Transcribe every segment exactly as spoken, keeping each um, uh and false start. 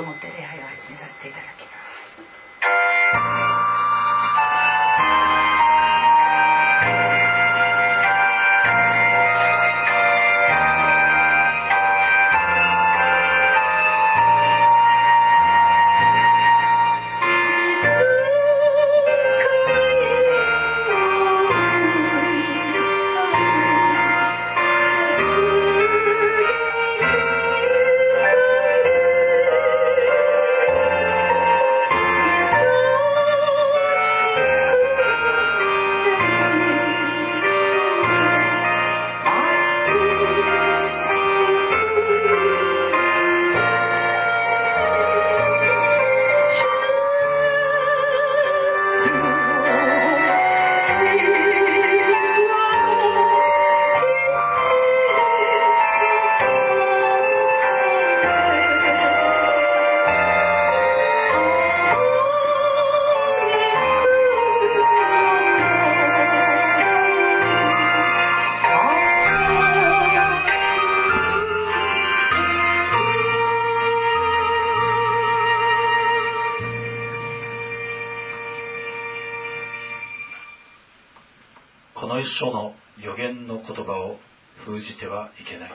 と思って礼拝を始めさせていただきます。一生の予言の言葉を封じてはいけない。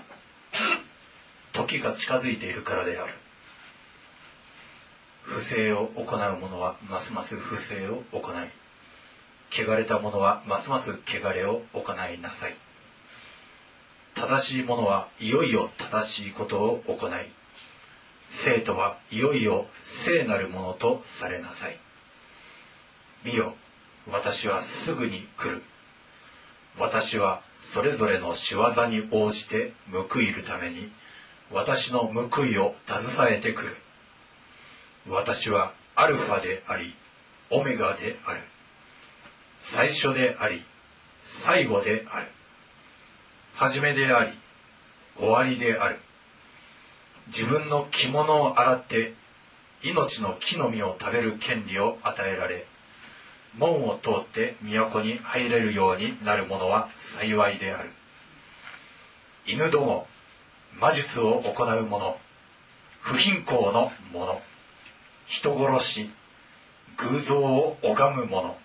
時が近づいているからである。不正を行う者はますます不正を行い、汚れた者はますます汚れを行いなさい。正しい者はいよいよ正しいことを行い、聖徒はいよいよ聖なる者とされなさい。見よ、私はすぐに来る。私はそれぞれの仕業に応じて報いるために、私の報いを携えてくる。私はアルファであり、オメガである。最初であり、最後である。始めであり、終わりである。自分の着物を洗って、命の木の実を食べる権利を与えられ、門を通って都に入れるようになる者は幸いである。犬ども、魔術を行う者、不貧困の者、人殺し、偶像を拝む者、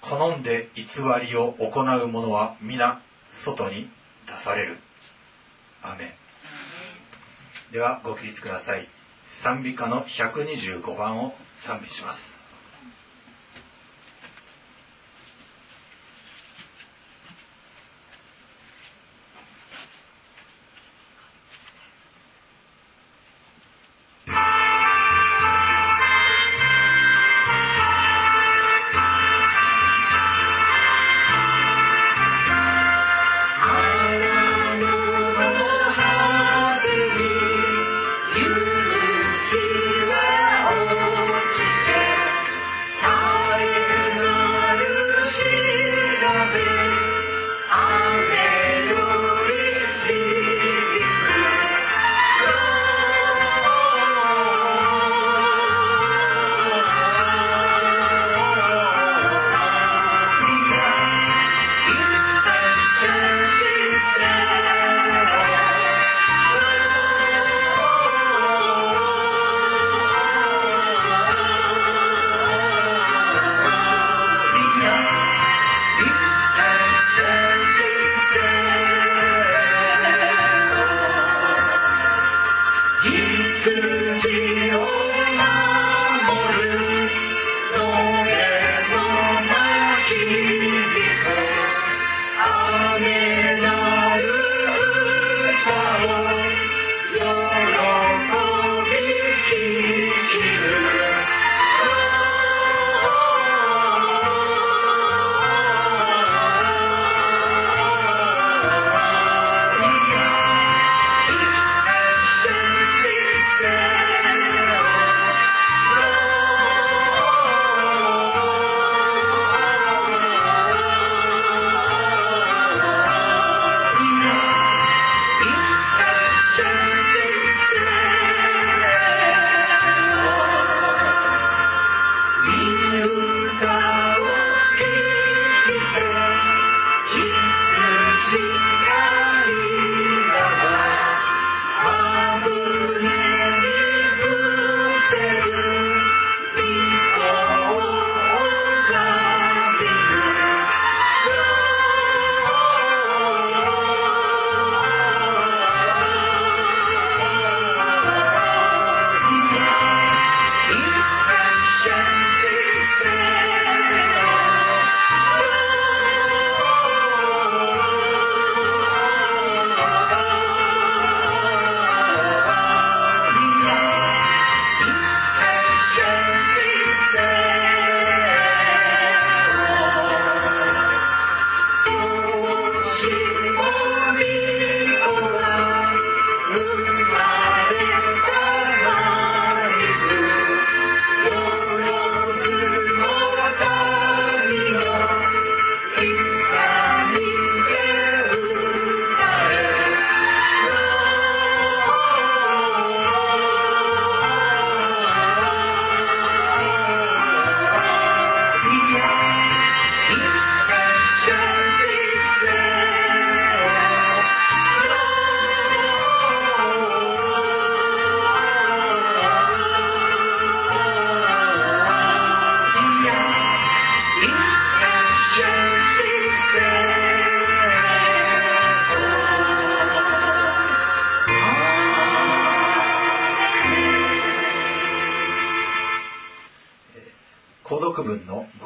好んで偽りを行う者は皆外に出される。アメン。ではご起立ください。賛美歌のひゃくにじゅうごばんを賛美します。Yeah.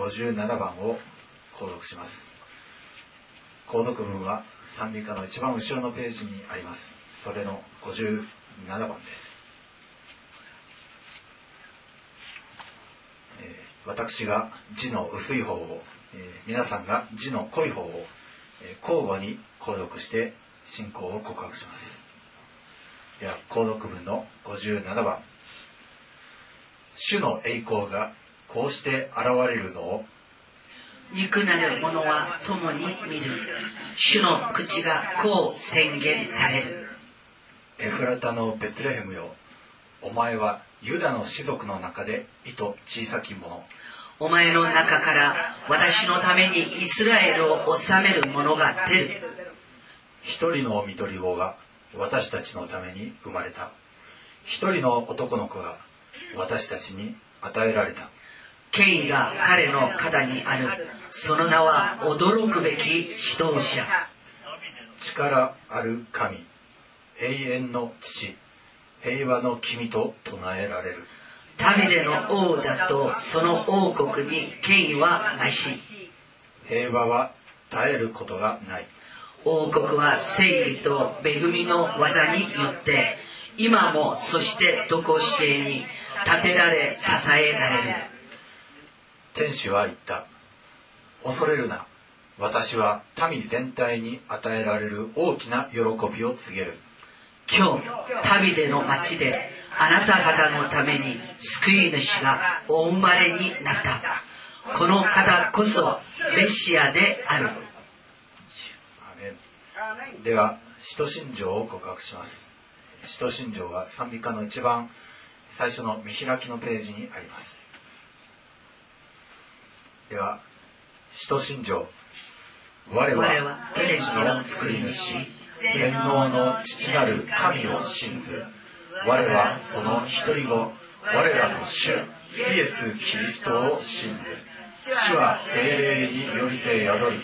ごじゅうななばんを購読します。購読文は賛美歌の一番後ろのページにあります。それのごじゅうななばんです。えー、私が字の薄い方を、えー、皆さんが字の濃い方を、えー、交互に購読して信仰を告白します。では購読文のごじゅうななばん。主の栄光がこうして現れるのを肉なる者は共に見る。主の口がこう宣言される。エフラタのベツレヘムよ、お前はユダの氏族の中でいと小さき者。お前の中から私のためにイスラエルを治める者が出る。一人の緑子が私たちのために生まれた。一人の男の子が私たちに与えられた。権威が彼の肩にある。その名は驚くべき指導者。力ある神、永遠の父、平和の君と唱えられる。ダビデの王座とその王国に権威はなし。平和は絶えることがない。王国は正義と恵みの技によって今もそしてとこしえに立てられ支えられる。天使は言った。恐れるな。私は民全体に与えられる大きな喜びを告げる。今日ダビデの町であなた方のために救い主がお生まれになった。この方こそメシアである。では使徒信条を告白します。使徒信条は賛美歌の一番最初の見開きのページにあります。では使徒信条。我は天地の作り主、全能の父なる神を信ず。我はその一人子、我らの主イエス・キリストを信ず。主は聖霊によりて宿り、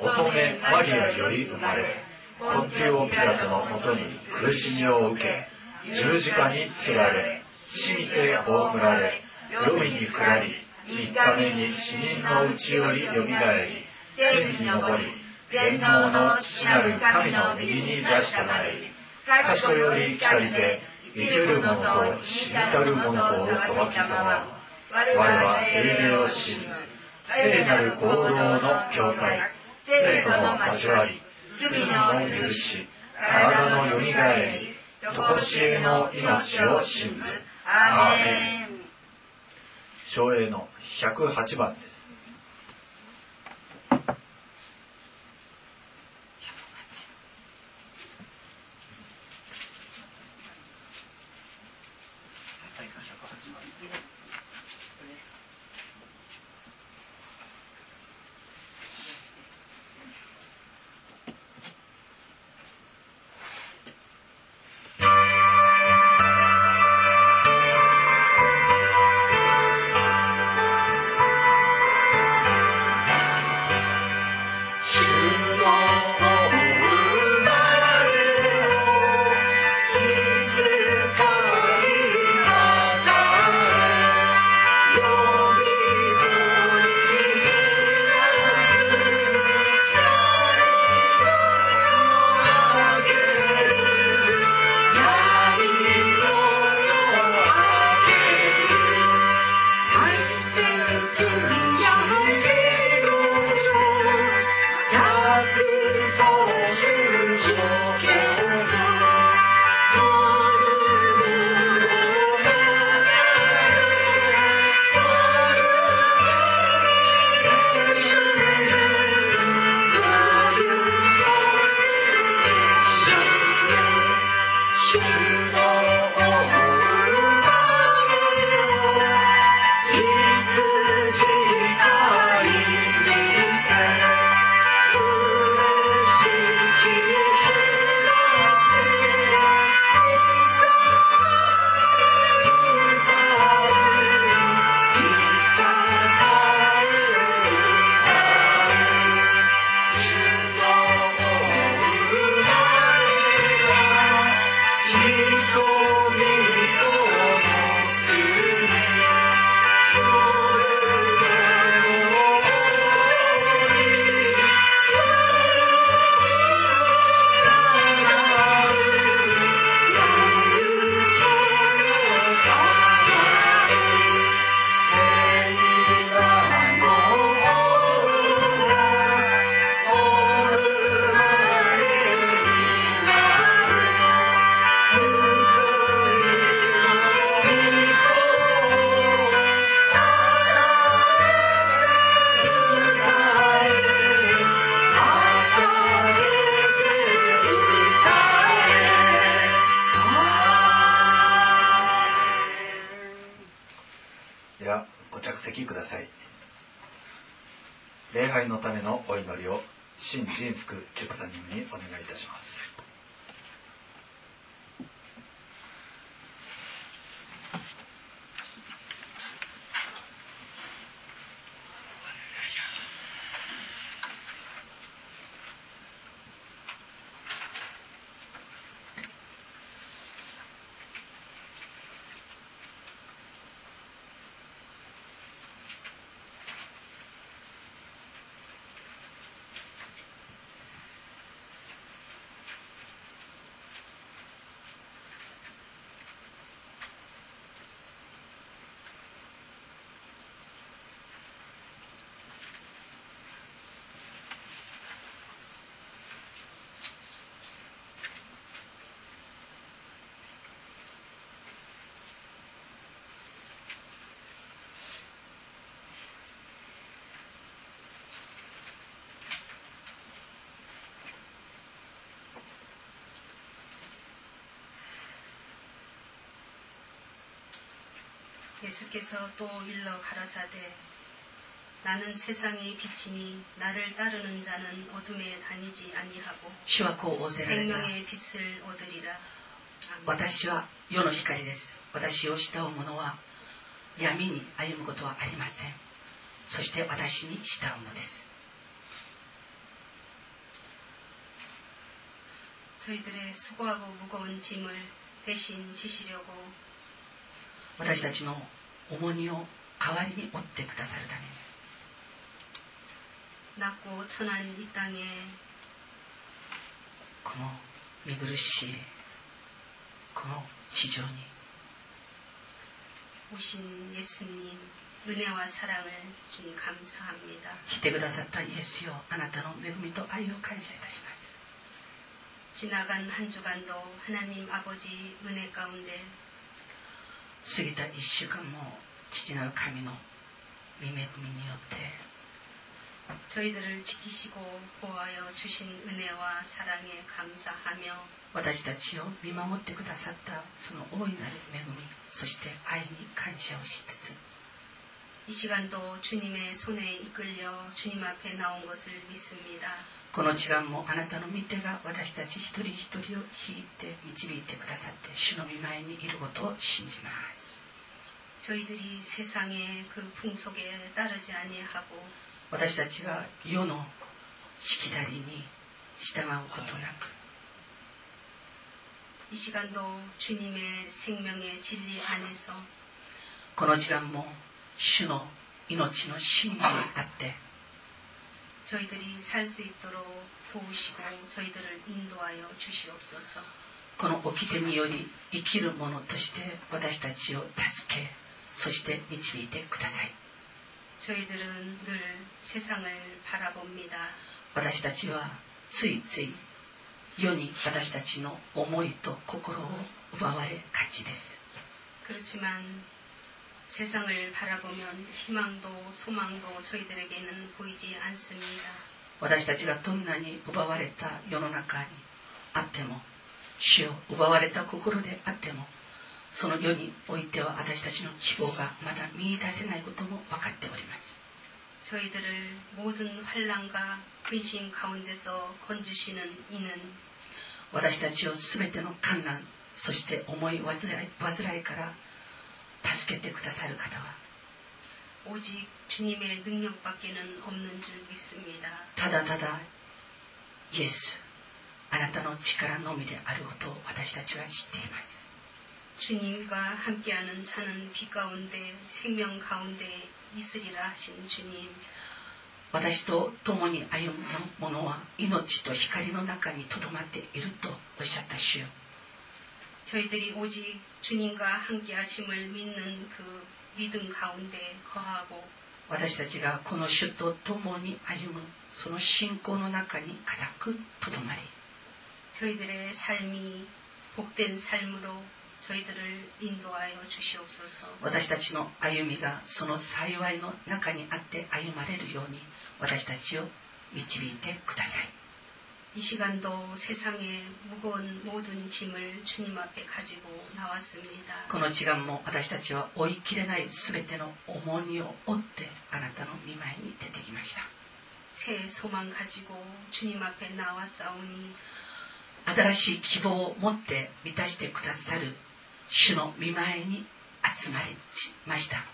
乙女マリアより生まれ、ポンピオ・ピラトのもとに苦しみを受け、十字架につけられ、死にて葬られ、黄泉に下り、みっかめに死人のうちよりよみがえり、天に昇り、全能の父なる神の右に座してまいり、賢より来たりて、生ける者と死にたる者とを裁きたまう。我は聖霊を信ず。聖なる行動の教会、生徒の交わり、罪の許し、体のよみがえり、とこしえの命を信ず。アーメン。省エのひゃくはちばんです。Yeah. きください。礼拝のためのお祈りをシン・ジンスクチュプサニムにお願いいたします。예수께서 또 일러 가라사대 나는 세상의 빛이니 나를 따르는 자는 어둠에 다니지 아니하고 생명의 빛을 얻으리라. 私は世の光です。私を慕う者は闇に歩むことはありません。そして私に従うのです。 저희들의 수고하고 무거운 짐을 대신 지시려고 私たちの重荷を代わりに負ってくださるために、この見苦しいこの地上に来てくださったイエスよ、あなたの恵みと愛を感謝いたします。過ぎた一週間も父なる神の御恵みによって私たちを見守ってくださったその大いなる恵み、そして愛に感謝をしつつ、この時間もあなたの御手が私たち一人一人を引いて導いてくださって、主の御前にいることを信じます。私たちが世のしきたりに従うことなく、この時間も主の命の真理にあってこの掟により生きる者として私たちを助け、そして導いてください。私たちはついつい世に私たちの思いと心を奪われがちです。세상을바라보면희망도소망도저희들에게는보이지않습니다. 私たちがどんなに奪われた世の中にあっても、主を奪われた心であっても、その世においては私たちの希望がまだ見出せないことも分かっております。저희들을 모든 환란과 근심 가운데서 건지시는 이는 私たちをすべての患難、そして思い煩い、煩いから助けてくださる方はただただイエス、あなたの力のみであることを私たちは知っています。私と共に歩む者は命と光の中にとどまっているとおっしゃった主よ、저희들이오직주님과함께하심을믿는그믿음가운데거하고私たちがこの主と共に歩むその信仰の中に固くとどまり、저희들의삶이복된삶으로저희들을인도하여주시옵소서。私たちの歩みがその幸いの中にあって歩まれるように私たちを導いてください。이 시간도 세상의 무거운 모든 짐을 주님 앞에 가지고 나왔습니다. この時間も私たちは追い切れないすべての重荷を負ってあなたの御前に出てきました。 새 소망 가지고 주님 앞에 나왔사오니 新しい希望を持って満たしてくださる主の御前に集まりました。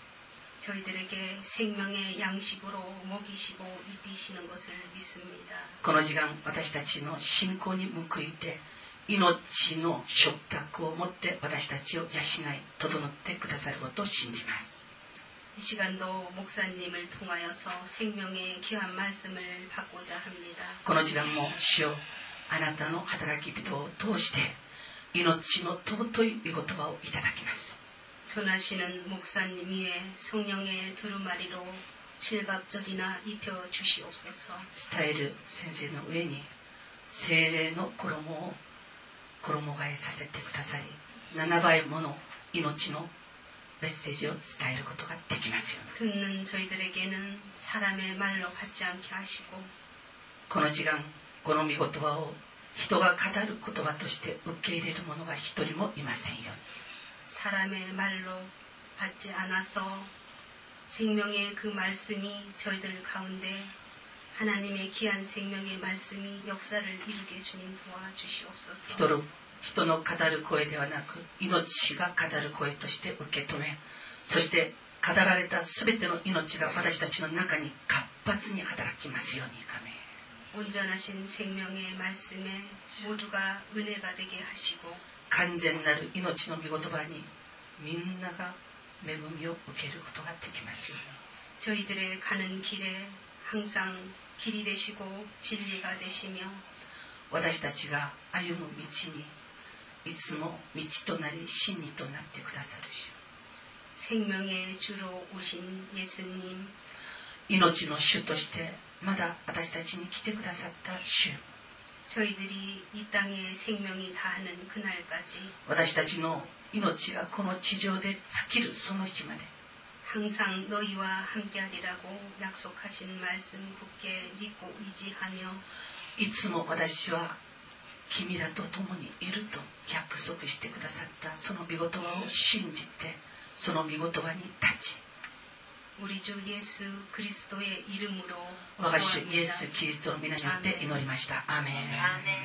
저희들에게 생명의 양식으로 먹이시고 입히시는 것을 믿습니다. この時間私たちの信仰に報いて命の食卓を持って私たちを養い整ってくださることを信じます。 이 시간도 목사님을 통하여서 생명의 귀한 말씀을 받고자 합니다. この時間も主よあなたの働き人を通して命の尊い御言葉をいただきます。 전하시는 목사님 위에 성령의 두루마리로 칠갑절이나 입혀 주시옵소서. 스타일 선생의 위에 성령의 고로모를 고로모가에させてください. ななばいもの命の 메시지를 伝えることができますよ. 듣는 저희들에게는 사람의 말로 받지 않게 하시고. この時間この御言葉を人が語る言葉として受け入れる者が一人もいませんように. 사람의 말로 받지 않아서 생명의 그 말씀이 저희들 가운데 하나님의 귀한 생명의 말씀이 역사를 이루게 주님 도와주시옵소서. 人の語る声ではなく命が語る声として受け止め、そして語られた全ての命が私たちの中に活発に働きますように。アメン。 온전하신 생명의 말씀에 모두가 은혜가 되게 하시고 完全なる命の御言葉にみんなが恵みを受けることができます。 저희들의 가는 길에 항상 길이 되시고 진리가 되시며 私たちが歩む道にいつも道となり真理となってくださる主。 생명의 주로 오신 예수님 命の主としてまだ私たちに来てくださった主。 저희들이 이 땅의 생명이 다하는 그날까지 私たちの命がこの地上で尽きるその日まで 항상 너희와 함께하리라고 약속하신 말씀 굳게 믿고 의지하며 いつも私は君らと共にいると約束してくださったその御言葉を信じてその御言葉に立ち 우리 주 예수 그리스도의 이름으로 와가시 예수 그리스도의 이름으로 기도합니다. 아멘. 아멘.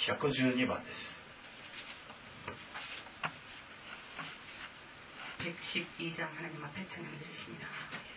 ひゃくじゅうにばんです。 백십이 장 하나님 앞에 찬양 드리십니다. え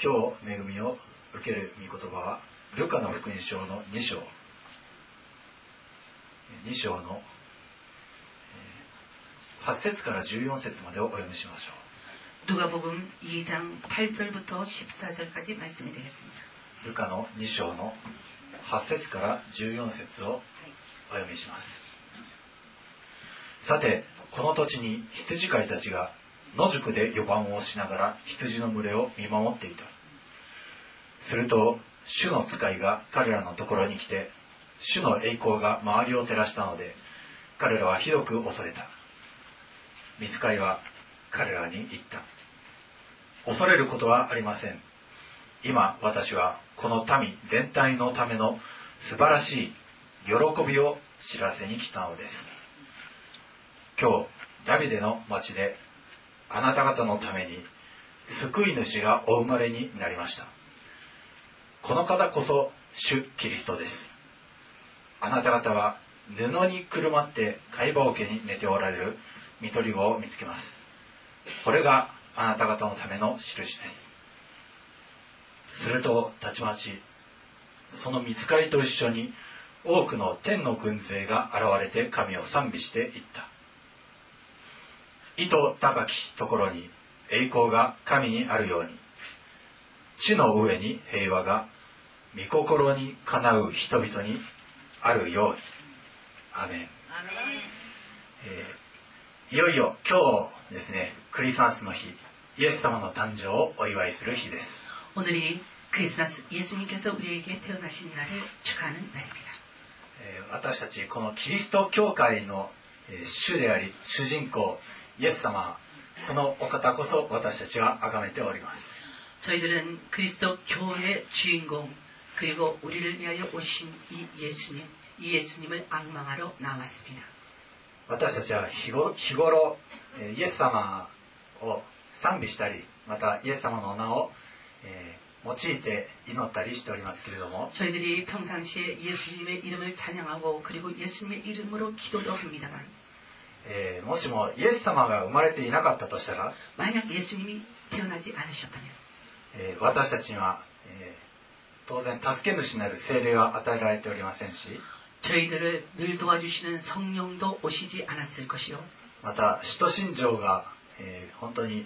今日恵みを受ける御言葉はルカの福音書のに章に章のはち節からじゅうよん節までをお読みしましょう。ルカのに章のはち節からじゅうよん節をお読みします。さて、この土地に羊飼いたちが野宿で予番をしながら羊の群れを見守っていた。すると主の使いが彼らのところに来て、主の栄光が周りを照らしたので彼らはひどく恐れた。御使いは彼らに言った。恐れることはありません。今私はこの民全体のための素晴らしい喜びを知らせに来たのです。今日ダビデの町であなた方のために救い主がお生まれになりました。この方こそ主キリストです。あなた方は布にくるまって貝羽桶に寝ておられる見取り子を見つけます。これがあなた方のための印です。するとたちまちその御使いと一緒に多くの天の軍勢が現れて神を賛美していった。糸高きところに栄光が神にあるように、地の上に平和が御心にかなう人々にあるように。アメン。アメン。えー、いよいよ今日ですね、クリスマスの日、イエス様の誕生をお祝いする日です。오늘이크리스마스 예수님께서우리에게태어나신날을축하하는날입니다えー、私たちこのキリスト教会の、えー、主であり主人公イエス様、このお方こそ私たちは崇めております。저희들은クリスト教회의주인공 그리고우리를위하여오신이예수님이예수님을앙망하러나왔습니다。私たちは日頃、日頃イエス様を賛美したり、またイエス様の名を、えー、用いて祈ったりしておりますけれども、저희들이평상시에예수님의이름을찬양하고그리고예수님의이름으로기도도합니다만。えー、もしもイエス様が生まれていなかったとしたら、えー、私たちには、えー、当然助け主になる聖霊は与えられておりませんし、また使徒信条が、えー、本当に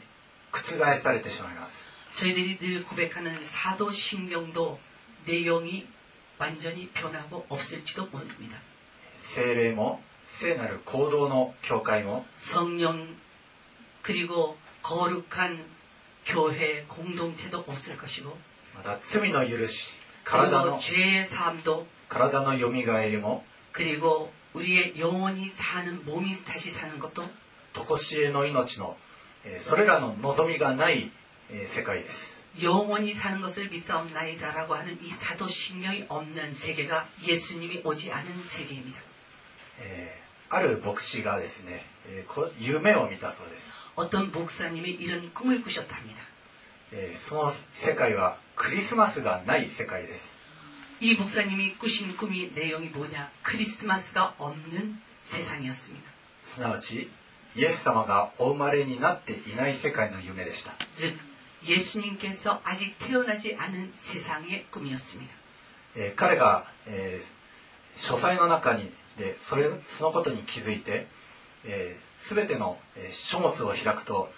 覆されてしまいます。저희들이늘고백하는사도신경도내용이완전히변하고없을지도모릅니다。聖霊も聖なる行動の教会も、성령 그리고거룩한교회공동체도없을것이고、また罪の許し、体の죄의사함도、体のよみがえりも、그리고우리의영원히사는몸이다시사는것도、とこしえの命の、それらの望みがない世界です。영원히사는것을믿사옵나이다라고하는이사도신경이없는세계가예수님이오지않은세계입니다。えー、ある牧師がですね、えー、夢を見たそうです。어떤목사님이이런꿈을꾸셨답니다。えー、その世界はクリスマスがない世界です。이목사님이꾸신꿈의내용이뭐냐？クリスマスが없는세상이었습니다。すなわちイエス様がお生まれになっていない世界の夢でした。즉예수님께서아직태어나지않은세상의꿈이었습니다。えー、彼が、えー、書斎の中にで そ, れそのことに気づいて、えー、全ての書物を開くと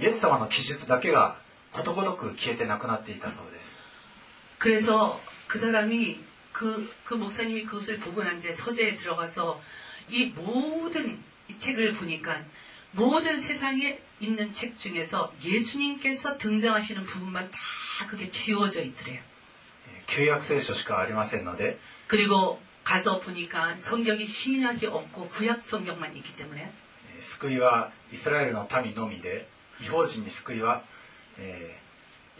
イエス様の記述だけがことごとく消えてなくなっていたそうです。그래서그사람이그그목사님이그것을보고난데서재에들어가서이모든이책을보니까모든세상에있는책중에서예수님께서등장하시는부분만다그게지워져있더래요。旧約聖書しかありませんので、그리고가서보니까성경이신약이없고구약성경만있기때문에救いはイスラエルの民のみで、異邦人に救いは、え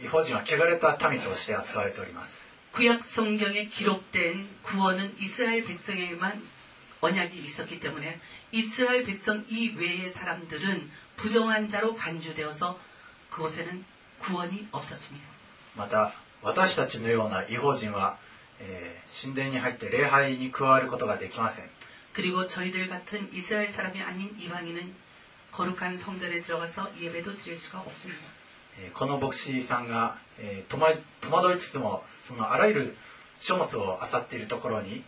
ー、異邦人は汚れた民として扱われております。구약성경에기록된구원은이스라엘백성에만언약이있었기때문에이스라엘백성이외의사람들은부정한자로간주되어서그곳에는구원이없었습니다。また私たちのような異邦人はえー、神殿に入って礼拝に加わることができません。그리고저희들같은이스라엘사람이아닌이방인은거룩한성전에들어가서예배도드릴수가없습니다。 この牧師さんが戸惑いつつも、そのあらゆる書物を漁っているところに、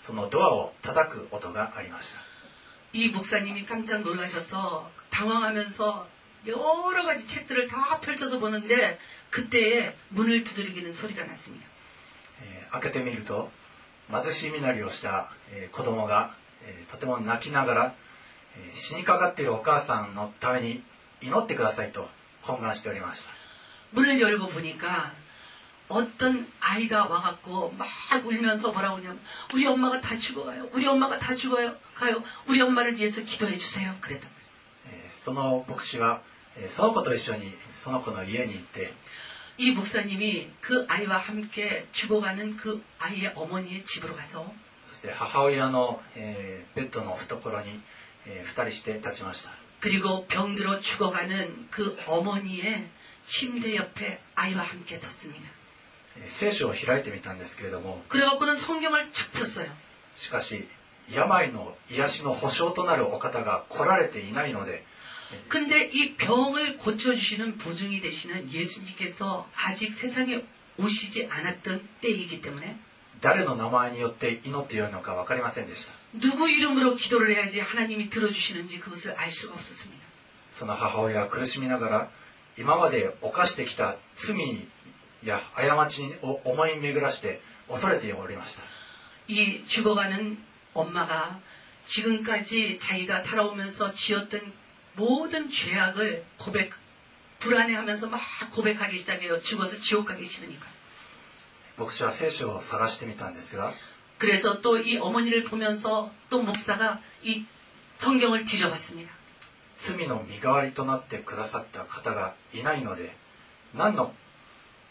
そのドアを叩く音がありました。이목사님이깜짝놀라셔서당황하면서여러가지책들을다펼쳐서보는데그때에문을두드리기는소리가났습니다開けてみると、貧しい身なりをした子供がとても泣きながら、死にかかっているお母さんのために祈ってくださいと懇願しておりました。문을열고보니까어떤아이가와갖고막울면서뭐라고냐면우리엄마가다죽어가요우리엄마가다죽어가요우리엄마를위해서기도해주세요그랬단말이에요その牧師はその子と一緒にその子の家に行って、이목사님이그아이와함께죽어가는그아이의어머니의집으로가서そして母親のベッドの懐に二人して立ちました。그리고병들어죽어가는그어머니의침대옆에아이와함께섰습니다。聖書を開いてみたんですけれども、しかし病の癒しの保証となるお方が来られていないので、근데이병을고쳐주시는보증이되시는예수님께서아직세상에오시지않았던때이기때문에誰の名前によって祈ってよいのか分かりませんでした。누구이름으로기도를해야지하나님이들어주시는지그것을알수가없었습니다。その母親は苦しみながら、今まで犯してきた罪にいや過ちを思い巡らして恐れておりました。이죽어가는엄마가지금까지자기가살아오면서지었던모든죄악을고백불안해하면서막고백하기시작해요죽어서지옥가기싫으니까牧師は聖書を探してみたんですが、그래서또이어머니를보면서또목사가이성경을뒤져봤습니다。罪の身代わりとなってくださった方がいないので、何の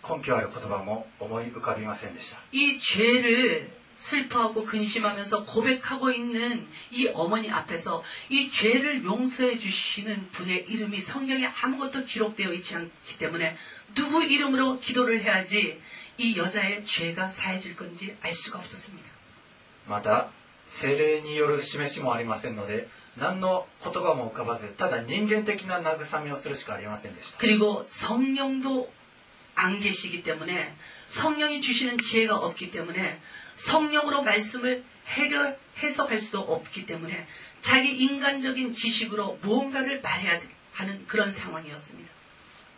根拠ある言葉も思い浮かびませんでした。이죄를슬퍼하고근심하면서고백하고있는이어머니앞에서이죄를용서해주시는분의이름이성경에아무것도기록되어있지않기때문에누구이름으로기도를해야지이여자의죄가사해질건지알수가없었습니다。また聖霊による示しもありませんので、何の言葉も浮かばず、ただ人間的な慰めをするしかありませんでした。그리고성령도안 계시기 때문에, 성령이 주시는 지혜가 없기 때문에, 성령으로 말씀을 해결, 해석할 수도 없기 때문에, 자기 인간적인 지식으로 무언가를 말해야 하는 그런 상황이었습니다.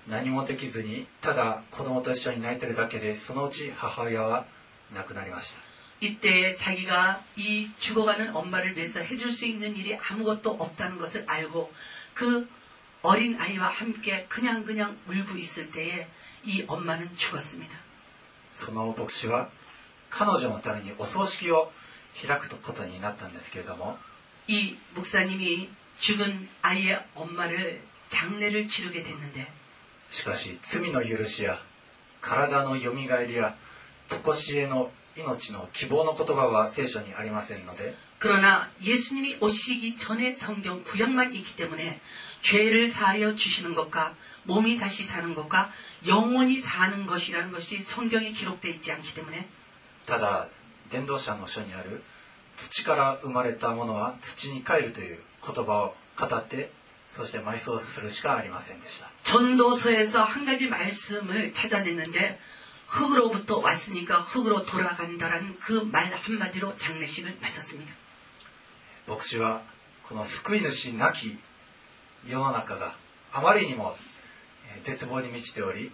何もできずにただ子供と一緒に泣いてるだけで、そのうち母親は亡くなりました。 이때 자기가 이 죽어가는 엄마를 위해서 해줄 수 있는 일이 아무것도 없다는 것을 알고, 그 어린 아이와 함께 그냥 그냥 울고 있을 때에 이엄마는죽었습니다。その牧師は彼女のためにお葬式を開くことになったんですけれども、이목사님이죽은아이의엄마를장례를치르게됐는데、しかし罪の許しや体のよみがえりや常しえの命の希望の言葉は聖書にありませんので、그러나예수님이오시기전에성경구약만있기때문에죄를사하여주시는것과몸이다시사는것과영원히사는것이라는것이성경에기록되어있지않기때문에、ただ伝道者の書にある土から生まれたものは土に帰るという言葉を語って、そして埋葬するしかありませんでした。전도서에서한가지말씀을찾아냈는데흙으로부터왔으니까흙으로돌아간다라는그말한마디로장례식을마쳤습니다。牧師はこの救い主なき世の中があまりにも絶望に満ちており、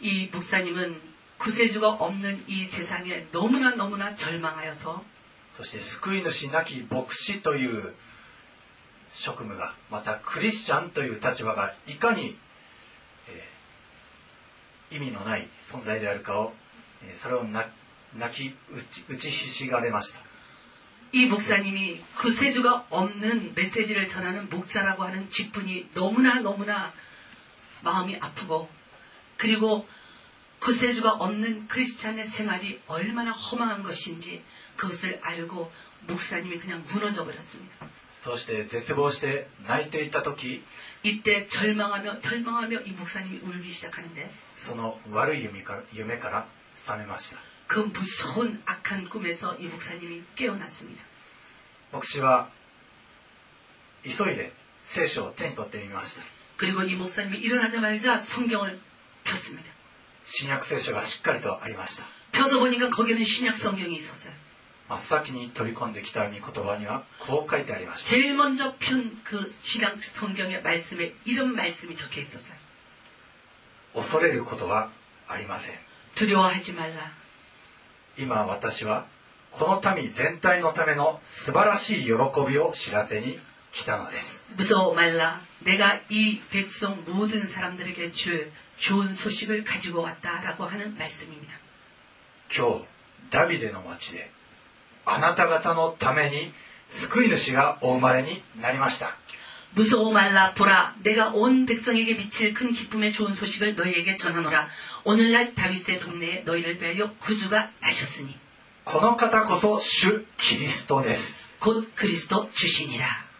이목사님은구세주가없는이세상에너무나너무나절망하여서、そして救い主なき牧師という職務が、またクリスチャンという立場がいかに、えー、意味のない存在であるかを、それを泣き打ちひしがれました。이목사님이구세주가없는메시지를전하는목사라고하는직분이너무나너무나마음이아프고, 그리고구세주가없는크리스찬의생활이얼마나허망한것인지그것을알고목사님이그냥무너져버렸습니다。そして絶望して泣いていた時、이때절망하며절망하며이목사님이울기시작하는데、その悪い夢から夢から覚めました。그무서운악한꿈에서이목사님이깨어났습니다。牧師は急いで聖書を手に取ってみました。 그리고 이 목사님이 일어나자마자 성경을 폈습니다. 신약 성서가 しっかりとありました. 펴서 보니까 거기는 신약 성경이 있었어요. 真っ先に取り込んできた御言葉にはこう書いてありました. 제일 먼저 편 그 신약 성경의 말씀에 이런 말씀이 적혀 있었어요. 恐れることはありません. 두려워하지 말라. 今私はこの民全体のための素晴らしい喜びを知らせに来たのです. 무서워 말라. 내가 이 백성 모든 사람들에게 줄 좋은 소식을 가지고 왔다라고 하는 말씀입니다. 今日ダビデの町であなた方のために救い主がお生まれになりました. 무서워 말라. 보라, 내가 온 백성에게 미칠 큰 기쁨의 좋은 소식을 너희에게 전하노라. 오늘날 다윗의 동네에 너희를 대하여 구주가 나셨으니. この方こそ主キリストです. 곧 그리스도 주시니라.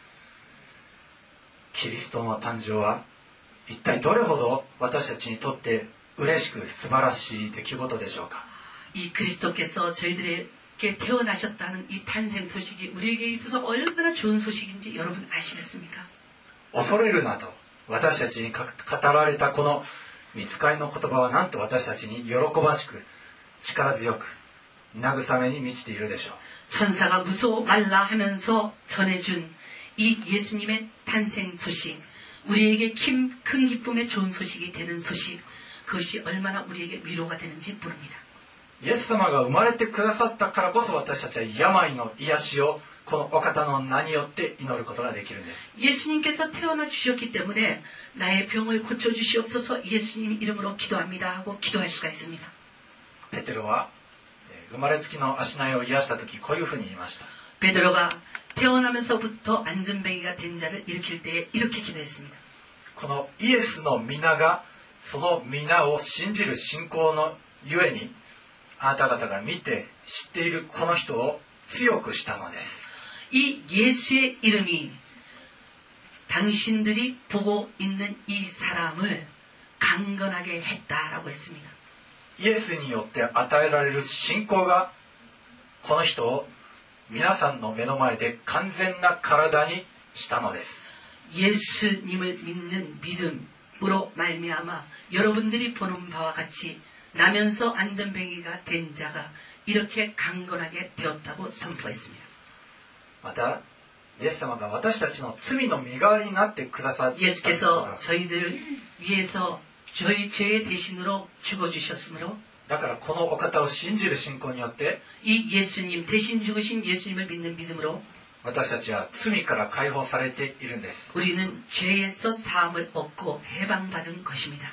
キリストの誕生は一体どれほど私たちにとって嬉しく素晴らしい出来事でしょうか? 이 그리스도께서 저희들에게 태어나셨다는 이 탄생 소식이 우리에게 있어서 얼마나 좋은 소식인지 여러분 아시겠습니까? 恐れるなと私たちに語られたこの御使いの言葉はなんと私たちに喜ばしく力強く慰めに満ちているでしょう. 천사가 무서워 말라 하면서 전해준 이 예수님의 탄생 소식, 우리에게 큰 기쁨의 좋은 소식이 되는 소식, 그것이 얼마나 우리에게 위로가 되는지 모릅니다. イエス様が生まれてくださったからこそ私たちは病の癒しをこのお方の名によって祈ることができるんです. 예수님께서 태어나 주셨기 때문에 나의 병을 고쳐 주시옵소서 예수님 이름으로 기도합니다 하고 기도할 수가 있습니다. 베드로와 生まれつきの足なえを癒した時こういうふうに言いました. 베드로가 태어나면서부터 안전뱅이가 된 자를 일으킬 때에 이렇게 기도했습니다. このイエスの皆がその皆を信じる信仰のゆえに あなた方が見て知っているこの人を強くしたのです. 이 예수의 이름이 당신들이 보고 있는 이 사람을 강건하게 했다라고 했습니다. イエスによって与えられる信仰がこの人を皆さんの目の前で完全な体にしたのです. 예수님을 믿는 믿음으로 말미암아 여러분들이 보는 바와 같이 나면서 안전뱅이가 된 자가 이렇게 강건하게 되었다고 선포했습니다. またイエス様が私たちの罪の身代わりになってくださった. 예수께서 저희들을 위해서 저희 죄의 대신으로 죽어주셨으므로. だからこのお方を信じる信仰によって이 예수님 대신 죽으신 예수님을 믿는 믿음으로. 私たちは罪から解放されているんです. 우리는 죄에서 사함을 얻고 해방받은 것입니다.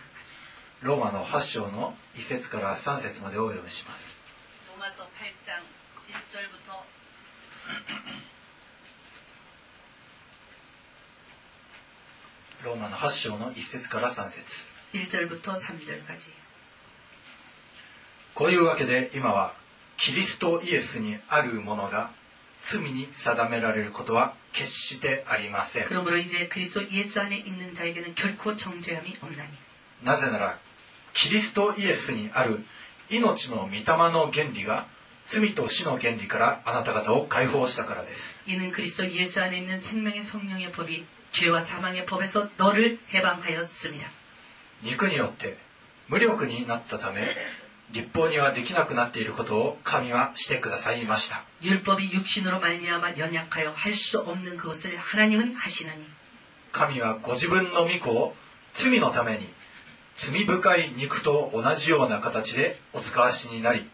ローマのはち章のいっ節からさん節までをお読みします. 로마서 팔 장 일 절부터 로마のはち章のいっ節からさん節. 일 절부터 삼 절까지. こういうわけで今はキリストイエスにあるものが罪に定められることは決してありません. 그러므로 이제 그리스도 예수 안에 있는 자에게는 결코 정죄함이 없나니. なぜならキリストイエスにある命の御霊の原理が罪と死の原理からあなた方を解放したからです. 이는 그리스도 예수 안에 있는 생명의 성령의 법이 죄와 사망의 법에서 너를 해방하였습니다. 肉によって無力になったため立法にはできなくなっていることを神はしてくださいました. 율법이 육신으로 말미암아 연약하여 할 수 없는 그것을 하나님은 하시나니. 神はご自分の御子を罪のために 罪深い肉と同じような形でお使わしになり,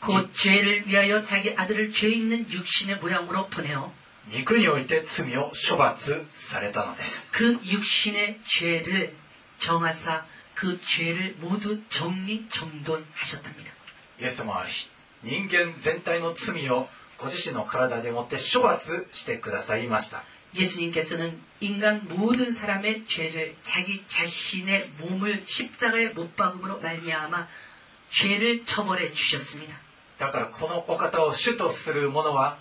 곧 죄를 위하여 자기 아들을 죄 있는 육신의 모양으로 보내어 肉において罪を処罰されたのです. 그 육신의 죄를 정하사 그 죄를 모두 정리 정돈하셨답니다. 예수님은 인간 전체의 죄를 ご自身の体でもって処罰してくださいました. 예수님께서는 인간 모든 사람의 죄를 자기 자신의 몸을 십자가에 못 박음으로 말미암아 죄를 처벌해 주셨습니다. だからこのお方を主とする者は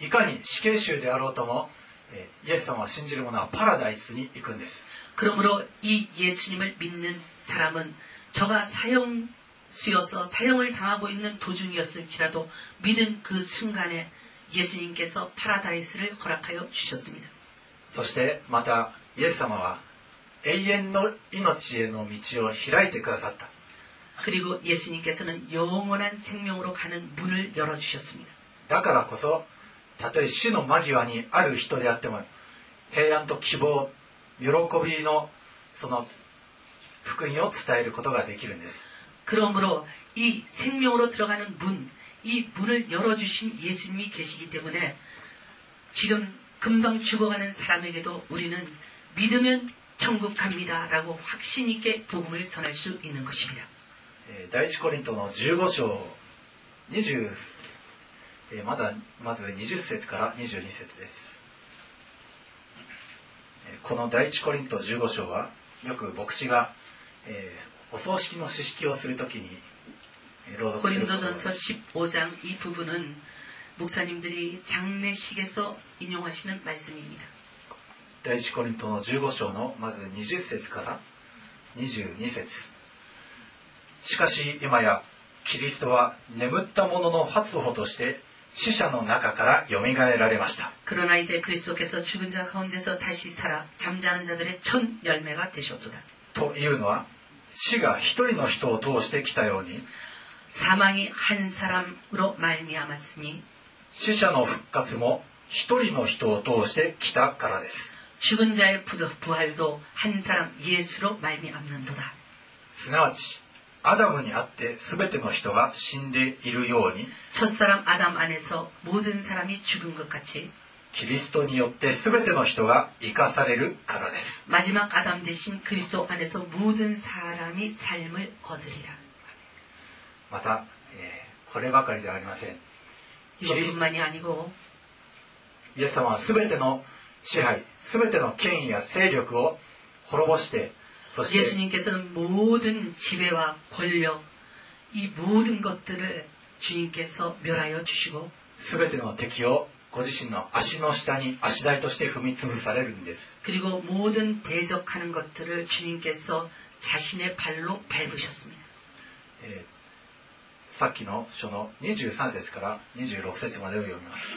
いかに死刑囚であろうともイエス様を信じる者はパラダイスに行くんです. 그러므로 이 예수님을 믿는 사람은 저가 사형수여서 사형을 당하고 있는 도중이었을지라도 믿은 그 순간에 예수님께서 파라다이스를 허락하여 주셨습니다. そしてまたイエス様は永遠の命への道を開いてくださった。だからこそ、たとえ死の間際にある人であっても、平安と希望、喜びのその福音を伝えることができるんです。그러므로이생명으로들어가는문이문을열어주신예수님이계시기때문에지금금방죽어가는사람에게도우리는믿으면천국갑니다라고확신있게복음을전할수있는것입니다第一コリントのじゅうご章にじゅう、まだまずにじゅっ節からにじゅうに節です。この第一コリントじゅうご章は、よく牧師が、えーお葬式の詩式をするときに朗読する。고린도전서じゅうご장이부분은목사님들이장례식에서인용하시는말씀입니다。第一コリントのじゅうご章のまずにじゅっ節からにじゅうに節。しかし今やキリストは眠った者の初穂として死者の中からよみがえられました。그러나이제그리스도께서죽은자가운데서다시살아잠자는자들의첫열매가되셨도다。というのは、死が一人の人を通してきたように、사망이한 사람으로 말미암았으니、死者の復活も一人の人を通してきたからです。죽은자의 부활도 한 사람 예수로 말미암는도다。すなわち、アダムにあってすべての人が死んでいるように、첫사람アダム안에서 모든 사람이 죽은 것 같이、キリストによってすべての人が生かされるからです。마지막아담대신그리스도안에서모든사람이삶을얻으리라。また、えー、こればかりではありません。キリスト、イエス様はすべての支配、すべての権威や勢力を滅ぼして、そしてイエス님께서는모든지배와권력이모든것들을주님께서멸하여주시고、すべての敵をご自身の足の下に足台として踏みつぶされるんです。그리고 모든 대적하는 것들을 주님께서 자신의 발로 밟으셨습니다。えー、さっきの書のにじゅうさん節からにじゅうろく節までを読みます。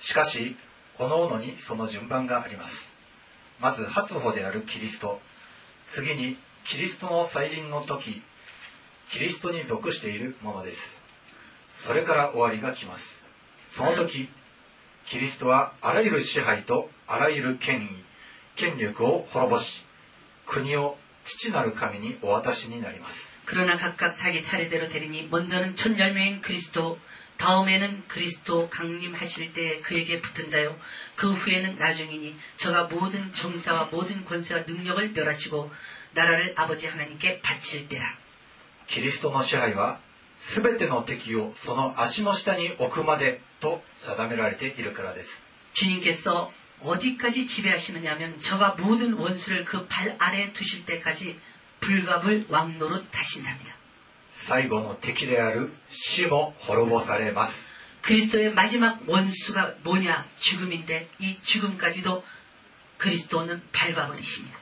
しかし、各々にその順番があります。まず初穂であるキリスト、次にキリストの再臨の時、キリストに属しているものです。それから終わりが来ます。その時、キリストはあらゆる支配とあらゆる権威、権力を滅ぼし、国を父なる神にお渡しになります。그러나각각자기차례대로되리니먼저는첫열매인그리스도다음에는그리스도강림하실때그에게붙은자요그후에는나중이니저가모든정사와모든권세와능력을멸하시고나라를아버지하나님께바칠때라。キリストの支配は、すべての敵をその足の下に置くまでと定められているからです。主님께서 어디까지 지배하시느냐면 저가 모든 원수를 그 발 아래에 두실 때까지 불갑을 왕노릇하신답니다。最後の敵である死も滅ぼされます。그리스도의마지막원수가뭐냐죽음인데이죽음까지도그리스도는밟아버리십니다。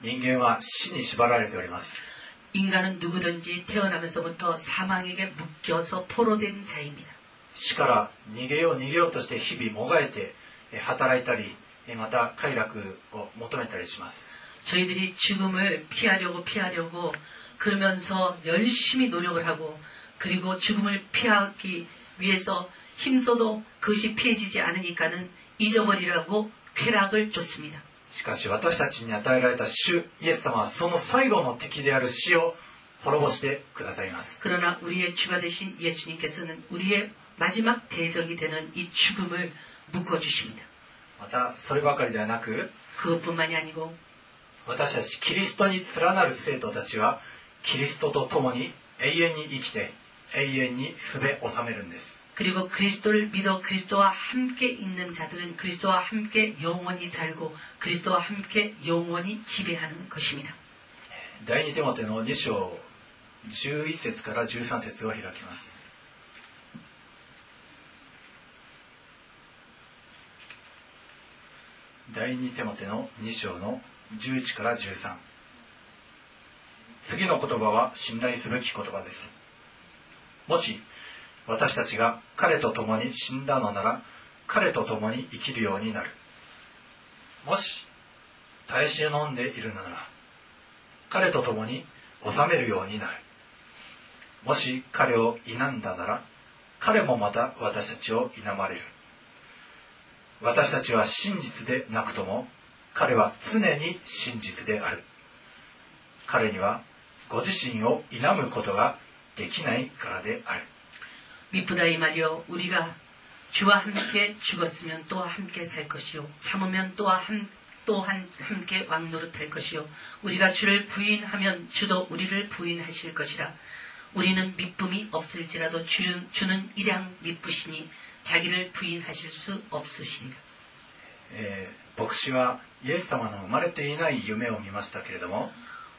人間は死に縛られております。인간은누구든지태어나면서부터사망에게묶여서포로된자입니다。死から逃げよう逃げようとして日々もがいて働いたり、また快楽を求めたりします。저희들이죽음을피하려고피하려고그러면서열심히노력을하고그리고죽음을피하기위해서힘써도그것이피해지지않으니까는잊어버리라고쾌락을줬습니다。しかし私たちに与えられた主イエス様はその最後の敵である死を滅ぼしてくださいます。그러나 우리의 주가 되신 예수님께서는 우리의 마지막 대적이 되는 이 죽음을 묶어 주십니다。またそればかりではなく、그것뿐만이 아니고、私たちキリストに連なる生徒たちはキリストと共に永遠に生きて永遠にすべ収めるんです。그리고그리스도를믿어그리스도와함께있는자들은그리스도와함께영원히살고그리스도와함께영원히지배하는것입니다。第二テモテのに章じゅういち節からじゅうさん節を開きます。第二テモテのに章のじゅういちからじゅうさん。次の言葉は信頼すべき言葉です。もし私たちが彼と共に死んだのなら、彼と共に生きるようになる。もし耐え忍んでいるなら、彼と共に治めるようになる。もし彼を否んだなら、彼もまた私たちを否まれる。私たちは真実でなくとも、彼は常に真実である。彼にはご自身を否むことができないからである。미쁘다이말이요우리가주와함께죽었으면또함께살것이요참으면또함또한함께왕노릇할것이요우리가주를부인하면주도우리를부인하실것이라우리는미쁨이없을지라도주는일량미쁘시니자기를부인하실수없으시니라牧師はイエス様の生まれていない夢を見ましたけれども、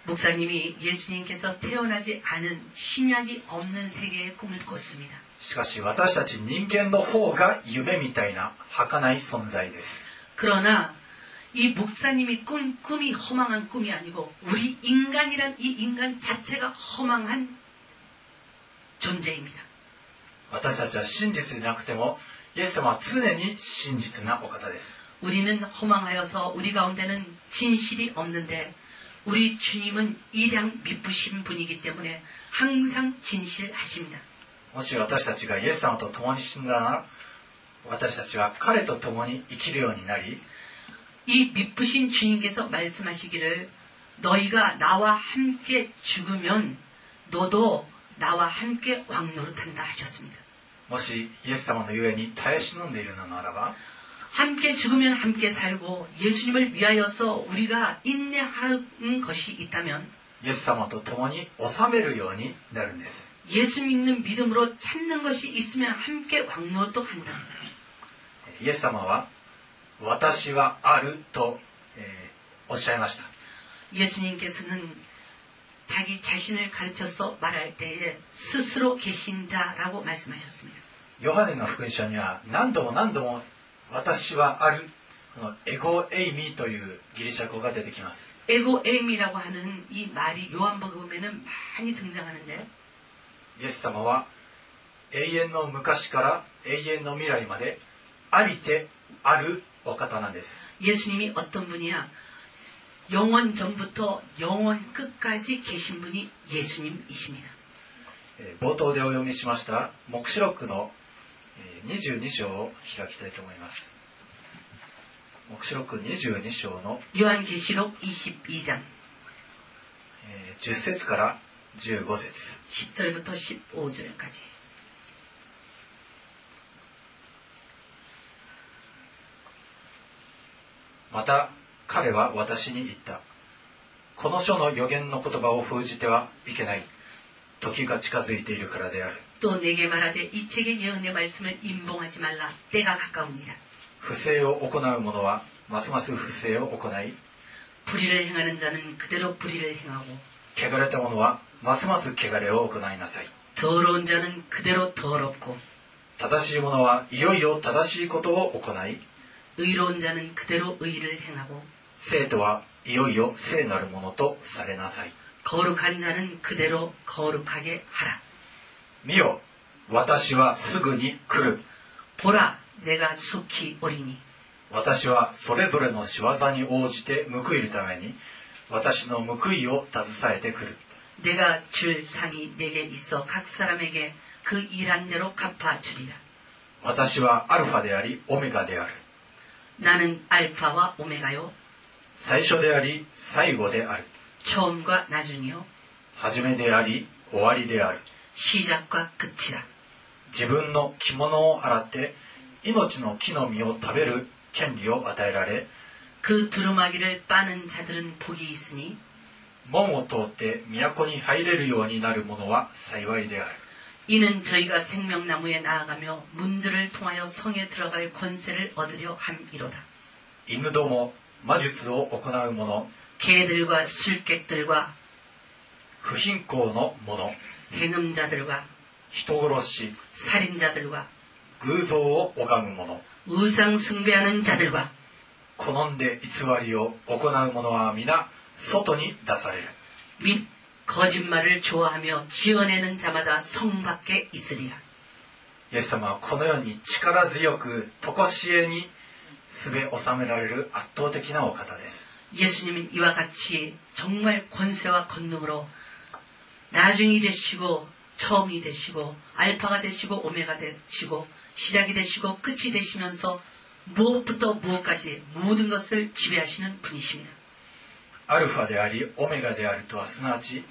목사님이예수님께서태어나지않은신약이없는세계의꿈을꿨습니다しかし私たち人間の方が夢みたいな儚い存在です。그러나이목사님의꿈꿈이허망한꿈이아니고우리인간이란이인간자체가허망한존재입니다私たちは真実でなくても、イエス様は常に真実なお方です。우리는허망하여서우리가운데는진실이없는데우리주님은일량미쁘신분이기때문에항상진실하십니다もし私たちがイエス様と共に死んだなら、私たちは彼と共に生きるようになり、이미쁘신주님께서말씀하시기를너희가나와함께죽으면너도나와함께왕노릇한다하셨습니다もしイエス様のゆえに耐え忍んでいるのならば、함께죽으면함께살고예수님을위하여서우리가인내하는것이있다면 예수様と共に治めるようになるんです。예수믿는믿음으로찾는것이있으면함께왕노릇한다。イエス様は私はあると、えー、おっしゃいました。예수님께서는자기자신을가르쳐서말할때에스스로계신자라고말씀하셨습니다。ヨハネの福音書には何度も何度も私はある、このエゴエイミというギリシャ語が出てきます。エゴエイミ라고하는이말이요한복음에는많이등장하는데、イエス様は永遠の昔から永遠の未来までありてあるお方なんです。예수님이어떤분이야영원전부터영원끝까지계신분이예수님이십니다。冒頭でお読みしました黙示録のにじゅうに章を開きたいと思います。黙示録にじゅうに章のじゅう節からじゅうご節。じゅう절부터じゅうご절까지。また彼は私に言った。この書の預言の言葉を封じてはいけない。時が近づいているからである。또내게말하되이책의예언의말씀을인봉하지말라때가가까웁니다부패를행하는者はますます부패를行い、불의를행하는자는그대로불의를행하고、汚れた者はますます汚れを行いなさい。더러운자는그대로더럽고、正しい者はいよいよ正しいことを行い、의로운자는그대로의를행하고、聖とはいよいよ聖なるものとされなさい。거룩한자는그대로거룩하게하라。見よ、私はすぐに来る。보라、내가속히오리니。私はそれぞれの仕業に応じて報いるために、私の報いを携えてくる。내가줄상이내게있어각사람에게그일한대로갚아주리라。私はアルファでありオメガである。나는アルファはオメガよ。最初であり最後である。처음과나중이요。始めであり終わりである。시작과끝이라。自分の着物を洗って命の木の実を食べる権利を与えられ、그두루마기를빠는자들은복이있으니、門を通って都に入れるようになるものは幸いである。이는저희가생명나무에나아가며문들을통하여성에들어갈권세를얻으려함이로다。犬ども、魔術を行う者、개들과술객들과、不貧困の者、해놈자들과、人殺し、살인자들과、偶像を拝む者、우상숭배하는자들과、好んで偽りを行う者は皆外に出される。및거짓말을좋아하며지어내는자마다성밖에있으리라。イエス様はこのように力強くとこしえにすべ収められる圧倒的なお方です。 예수님은 이와 같이 정말 권세와 권능으로 나중이 되시고 처음이 되시고 알파가 되시고 오메가 되시고 시작이 되시고 끝이 되시면서 무엇부터 무엇까지 모든 것을 지배하시는 분이십니다. 알파 でありオメガであるとはすなわち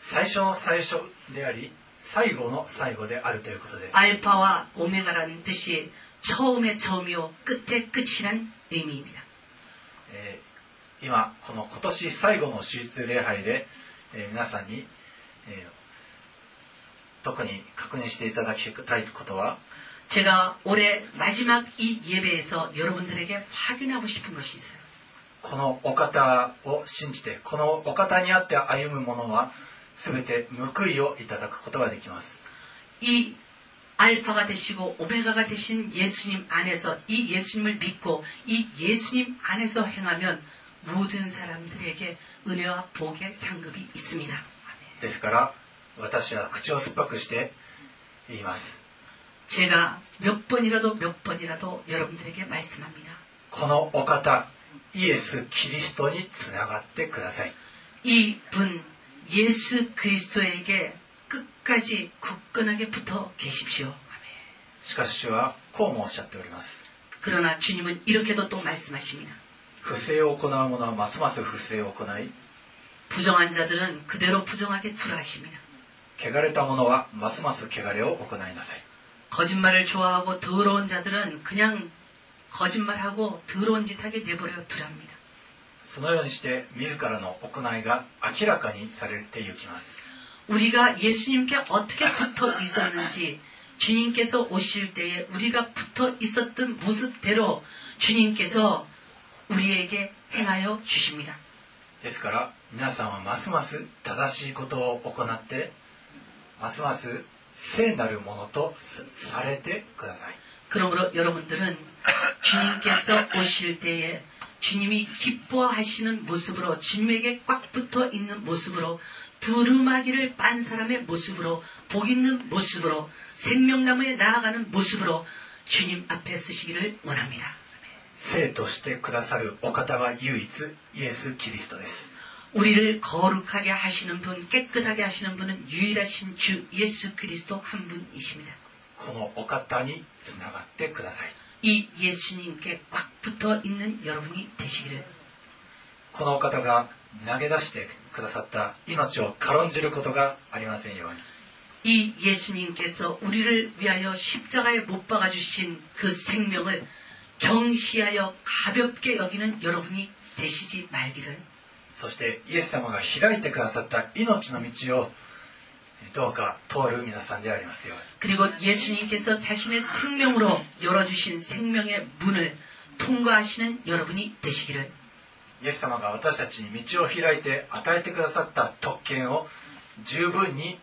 最初の最初であり最後の最後であるということです。アルファはオメガ라는뜻이 처음의 처음이요 끝의 끝이란 의미입니다。えー、今この今年最後の手術礼拝で、えー、皆さんに、えー、特に確認していただきたいことは、제가올해마지막이예배에서여러분들에게확인하고싶은것이있어요。このお方を信じてこのお方にあって歩む者はすべて報いをいただくことができます。이알파가되시고오메가가되신예수님안에서이예수님을믿고이예수님안에서행하면모든사람들에게은혜와복의상급이있습니다. ですから私は口を酸っぱくして言います。제가몇번이라도몇번이라도여러분들에게말씀합니다. このお方イエス・キリストにつながってください。이분예수그리스도에게끝까지굳건하게붙어계십시오아멘しかし主はこうもおっしゃっております。그러나주님은이렇게도또말씀하십니다。不正を行う者はますます不正を行い、부정한자들은그대로부정하게굴하십니다。汚れた者はますます汚れを行いなさい。거짓말을좋아하고더러운자들은그냥거짓말하고더러운짓하게내버려두랍니다。そのようにして自らの行いが明らかにされてゆきます。우리가예수님께어떻게붙어있었는지주님께서오실때에우리가붙어있었던모습대로주님께서우리에게행하여주십니다。ですから皆さんはますます正しいことを行ってますます聖なるものとされてください。그러므로여러분들은주님께서오실때에주님이기뻐하시는모습으로주님에게꽉붙어있는모습으로두루마기를빤사람의모습으로복있는모습으로생명나무에나아가는모습으로주님앞에서시기를원합니다。聖としてくださるお方が唯一イエス・キリストです。우리를거룩하게하시는분깨끗하게하시는분은유일하신주예수그리스도한분이십니다。このお方につながってください。이예수님께꽉붙어있는여러분이되시기를。このお方が投げ出してくださった命を軽んじることがありませんように。이예수님께서우리를위하여십자가에못박아주신그생명을경시하여가볍게여기는여러분이되시지말기를。そしてイエス様が開いてくださった命の道をどうか通る皆さんでありますように。그리고예수님께서자신의생명으로열어주신생명의문을통과하시는여러분이되시기를。イエス様が私たちに道を開いて与えてくださった特権を十分に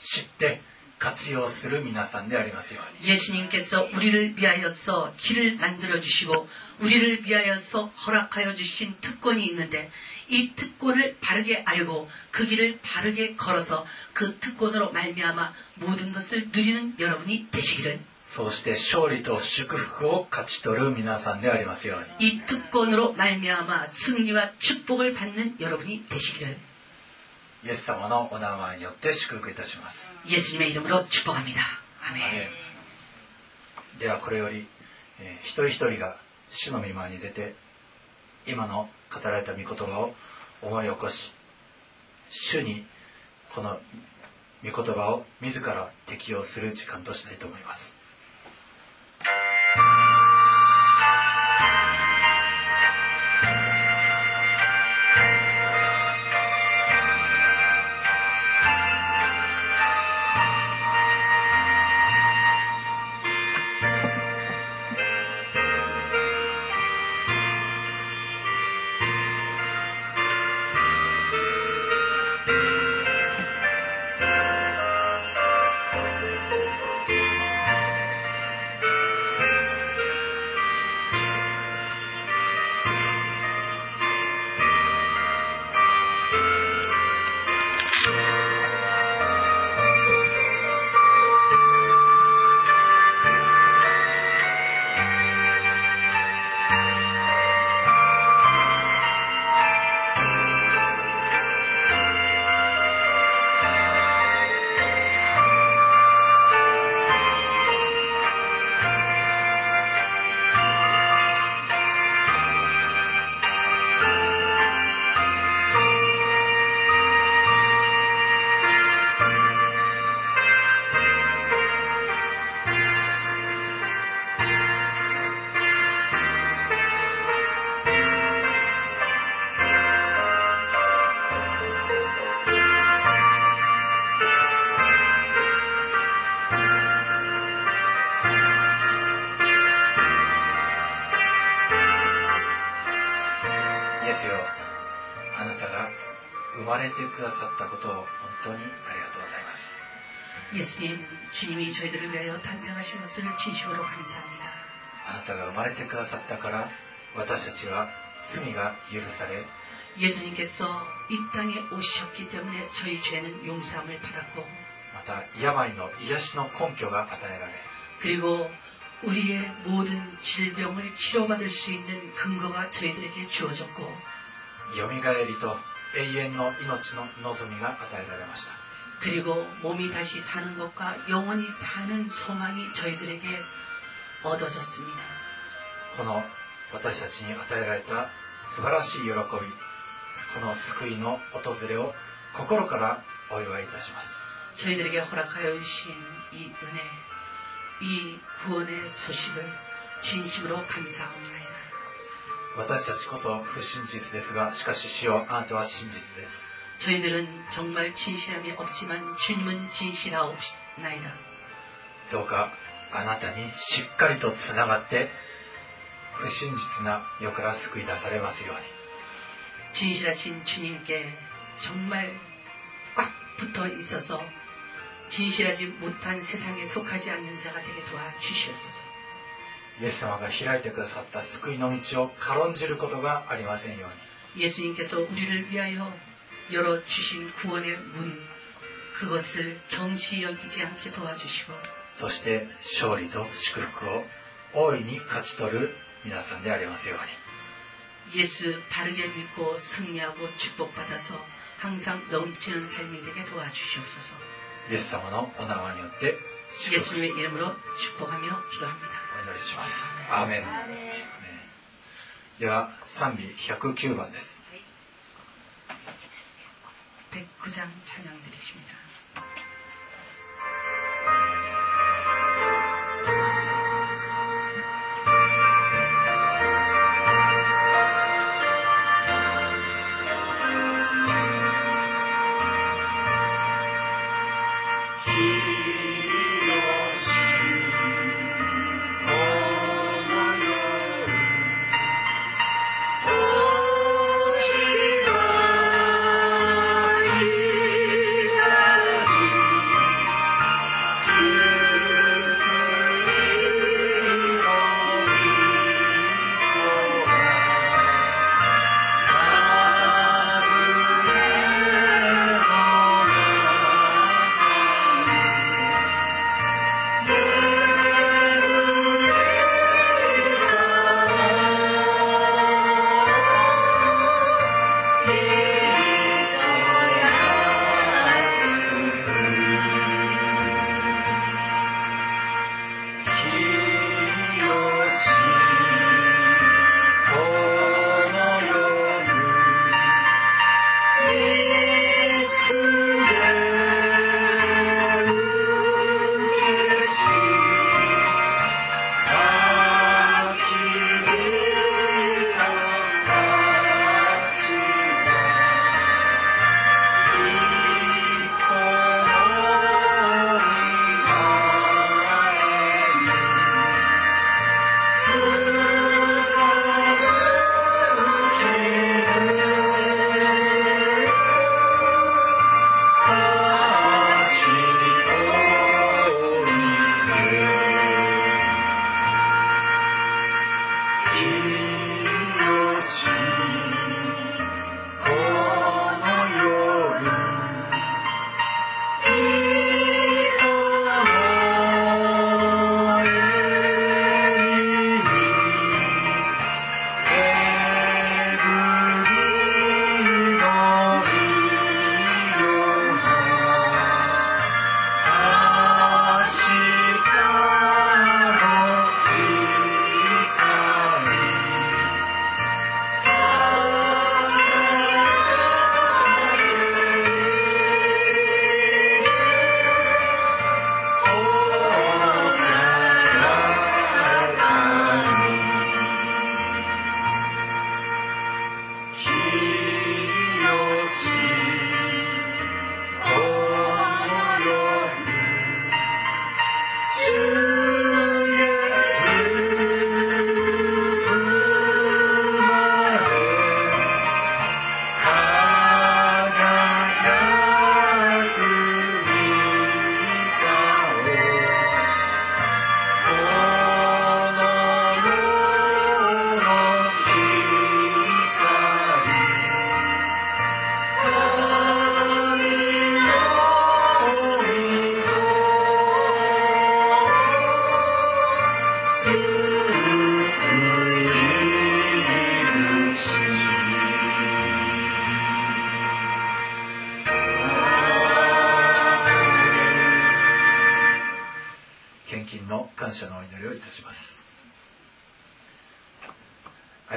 知って活用する皆さんでありますように。예수님께서우리를위하여서길을만들어주시고우리를위하여서허락하여주신특권이있는데이특권을바르게알고그길을바르게걸어서그특권으로말미암아모든것을누리는여러분이되시기를。そして勝利と祝福を勝ち取る皆さんでありますように。이특권으로말미암아승리와축복을받는여러분이되시기를。イエス様のお名前によって祝福いたします。イエス님의이름으로축복합니다。アメン。ではこれより、えー、一人一人が主の御前に出て今の語られた御言葉を思い起こし、主にこの御言葉を自ら適用する時間としたいと思います。ですよ。あなたが生まれてくださったことを本当にありがとうございます。예수님、주님이저희들을위하여탄생하신것을진심으로감사합니다。あなたが生まれてくださったから私たちは罪が許され、예수님께서이땅에오셨기때문에저희죄는용서함을받았고、また病の癒しの根拠が与えられ、그리고우리의모든질병을치료받을수있는근거가저희들에게주어졌고、よみがえりと永遠の命の望みが与えられました。그리고몸이다시사는것과영원히사는소망이저희들에게얻어졌습니다。この私たちに与えられた素晴らしい喜び、この救いの訪れを心からお祝いいたします。저희들에게허락하여주신이은혜이구원의소식을진심으로감사합니다。私たちこそ不真実ですが、しかし主よ、あなたは真実です。저희들은정말진실함이없지만주님은진실하옵나이다。どうかあなたにしっかりとつながって不真実な世から救い出されますように。진실하신주님께정말꽉붙어있어서진실하지못한세상에속하지않는자가되게도와주시옵소서。イエス様が開いてくださった救いの道を軽んじることがありませんように。イエス님께서 우리를 위하여열어주신구원의문그것을경시여기지않게도와주시고、そして勝利と祝福を大いに勝ち取る皆さんでありますように。イエス바르게믿고승리하고축복받아서항상넘치는삶이되게도와주시옵소서。イエス様のお名前によって祝福し、イエス님의이름으로축복하며기도합니다。お祈りします。アーメン。では賛美ひゃくきゅうばんです。ひゃくきゅうばん찬양드리십니다。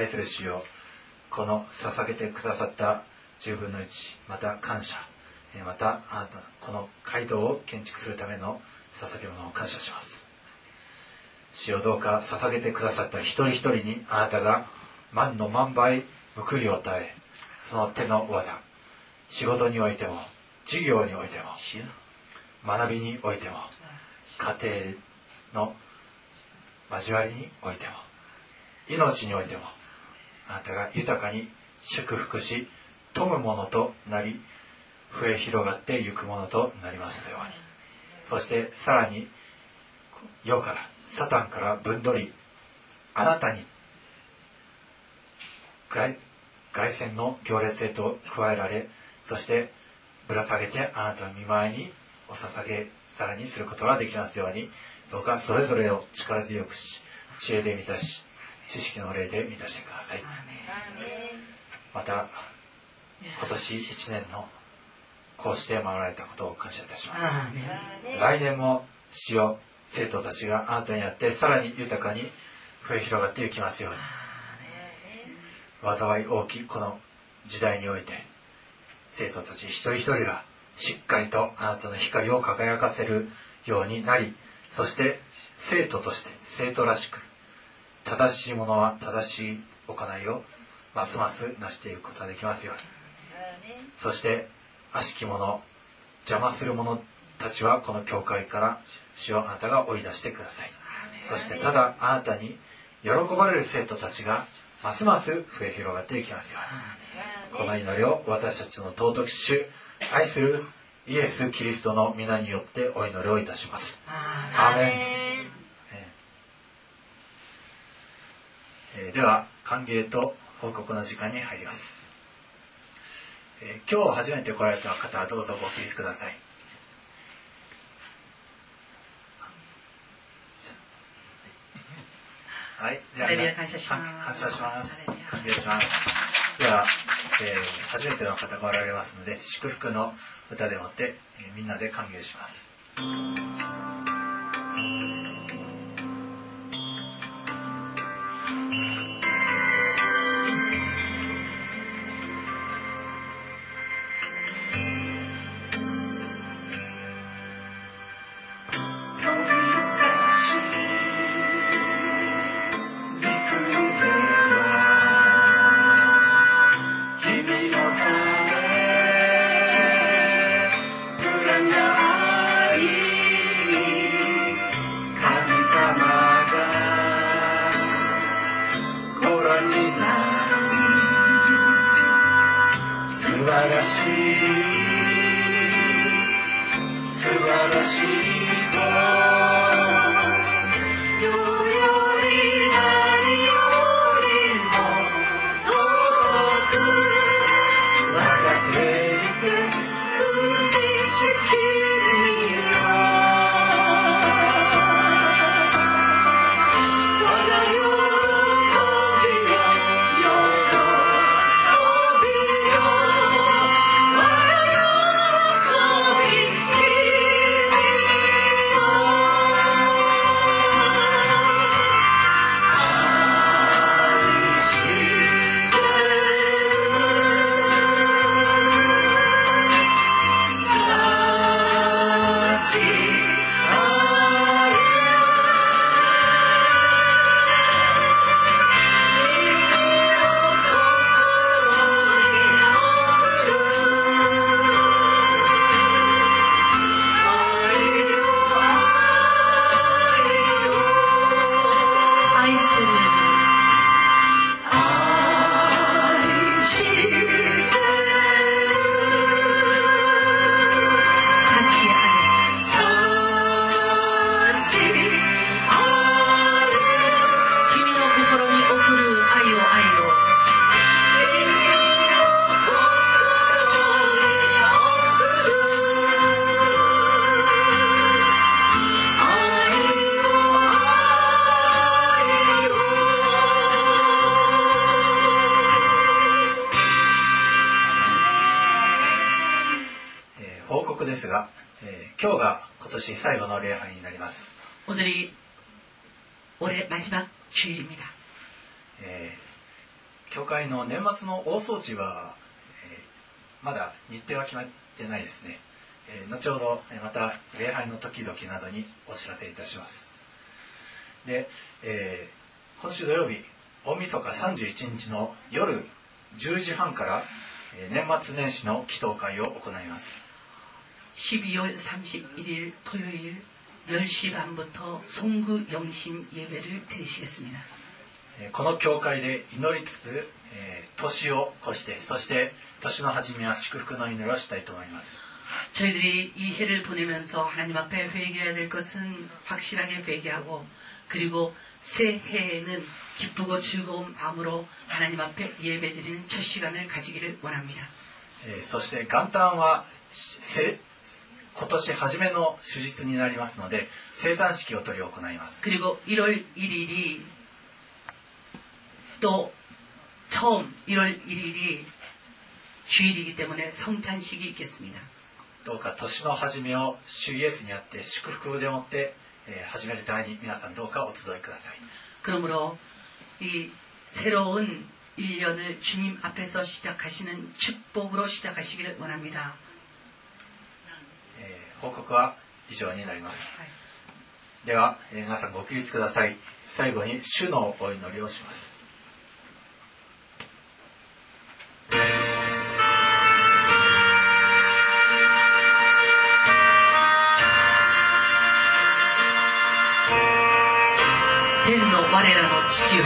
愛する主よ、この捧げてくださったじゅうぶんのいち、また感謝、またあなたこの街道を建築するための捧げ物を感謝します。主よ、どうか捧げてくださった一人一人にあなたが万の万倍報いを与え、その手の技、仕事においても、授業においても、学びにおいても、家庭の交わりにおいても、命においても、あなたが豊かに祝福し、富むものとなり、増え広がってゆくものとなりますように。そしてさらに世から、サタンからぶんどり、あなたに凱旋の行列へと加えられ、そしてぶら下げてあなたの御前にお捧げさらにすることができますように、どうかそれぞれを力強くし、知恵で満たし、知識の霊で満たしてください。また今年いちねんのこうして守られたことを感謝いたします。来年も主よ、生徒たちがあなたにあってさらに豊かに増え広がっていきますように。災い大きいこの時代において、生徒たち一人一人がしっかりとあなたの光を輝かせるようになり、そして生徒として生徒らしく、正しいものは正しい行いをますますなしていくことができますように。そして悪しき者、邪魔する者たちはこの教会から主をあなたが追い出してください。そしてただあなたに喜ばれる生徒たちがますます増え広がっていきますように。この祈りを私たちの尊き主、愛するイエス・キリストの皆によってお祈りをいたします。アーメン。えー、では歓迎と報告の時間に入ります。えー、今日初めて来られた方はどうぞご起立ください。はい、では感謝します。感謝します。歓迎します。では、えー、初めての方がおられますので、祝福の歌でもって、えー、みんなで歓迎します。最後の礼拝になります。오늘이 올해 마지막 주일입니다. 教会の年末の大掃除は、えー、まだ日程は決まってないですね、えー、後ほどまた礼拝の時々などにお知らせいたします。で、えー、今週土曜日大晦日さんじゅういちにちの夜じゅうじはんから年末年始の祈祷会を行います。십이월 삼십일일 토요일 열시 반부터 송구 영심 예배를 드리시겠습니다. この教会で祈りつつ、えー、年を越して、そして年の初めは祝福の祈りをしたいと思います。저희들이이해를보내면서하나님앞에회개해야될것은확실하게회개하고그리고새해에는기쁘고즐거운마음으로하나님앞에예배드리는첫시간을가지기를원합니다. そして元旦は今年初めの主日になりますので、生産式を取り行います。그리고 일월 일일이 또 처음 일월 일일이 주일이기 때문에 성찬식이 있겠습니다. どうか年の初めを主イエスにあって祝福でもって始めるために皆さんどうかお集いください。 그러므로이새로운일년을주님앞에서시작하시는축복으로시작하시기를원합니다. 報告は以上になります。はい、では、えー、皆さんご起立ください。最後に主のお祈りをします。天の我らの父よ、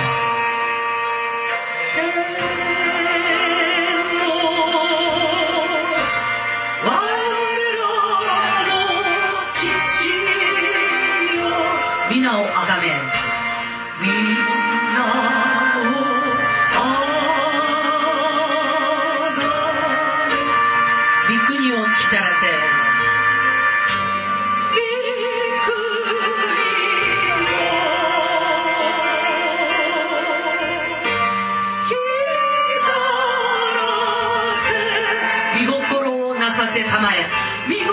皆をあがめ、皆をあがめ、御国をきたらせ、御国をきたらせ、御心をなさせたまえ、御心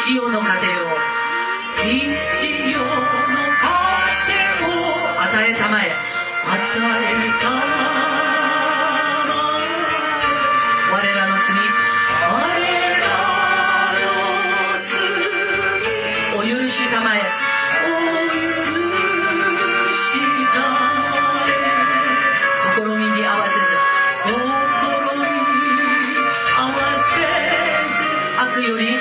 日曜の糧を、日曜の糧を与えたまえ、与えたまえ、我らの罪、我らの罪、お許し玉へ、お許し玉へ、試みに合わせず、試みに合わせず、悪より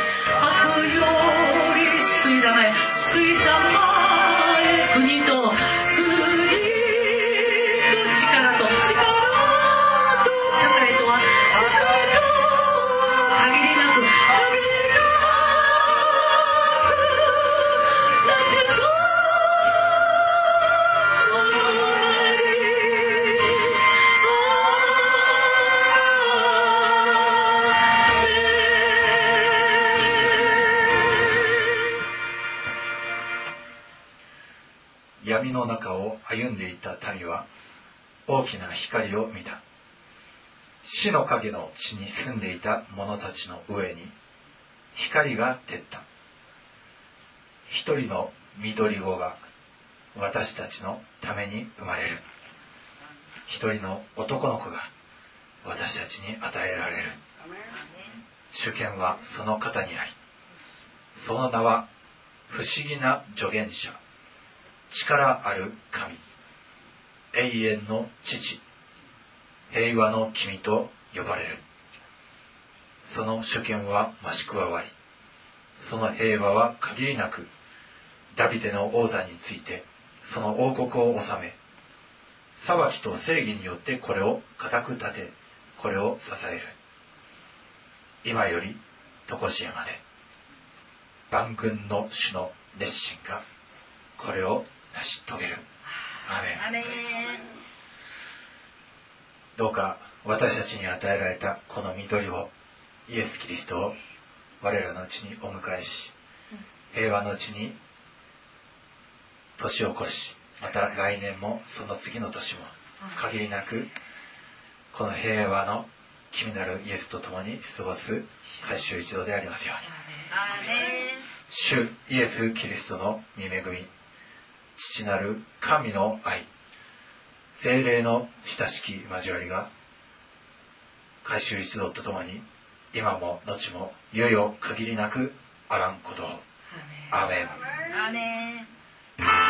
救いたまえ、国と国と力と力と栄とは限りなく限りなくなってと闇の中を歩んでいた民は大きな光を見た。死の影の地に住んでいた者たちの上に光が照った。一人の緑子が私たちのために生まれる。一人の男の子が私たちに与えられる。主権はその方にあり、その名は不思議な助言者、力ある神、永遠の父、平和の君と呼ばれる。その主権は増し加わり、その平和は限りなく、ダビデの王座についてその王国を治め、裁きと正義によってこれを固く立て、これを支える。今より常しえまで、万軍の主の熱心がこれを成し遂げる。アーメン。どうか私たちに与えられたこの緑を、イエス・キリストを我らのうちにお迎えし、平和のうちに年を越し、また来年もその次の年も限りなくこの平和の君なるイエスと共に過ごす改宗一同でありますように。アーメン。主イエスキリストの御恵み、父なる神の愛、聖霊の親しき交わりが改宗一同と共に今も後もいよいよ限りなくあらんことを。アーメン。アーメン。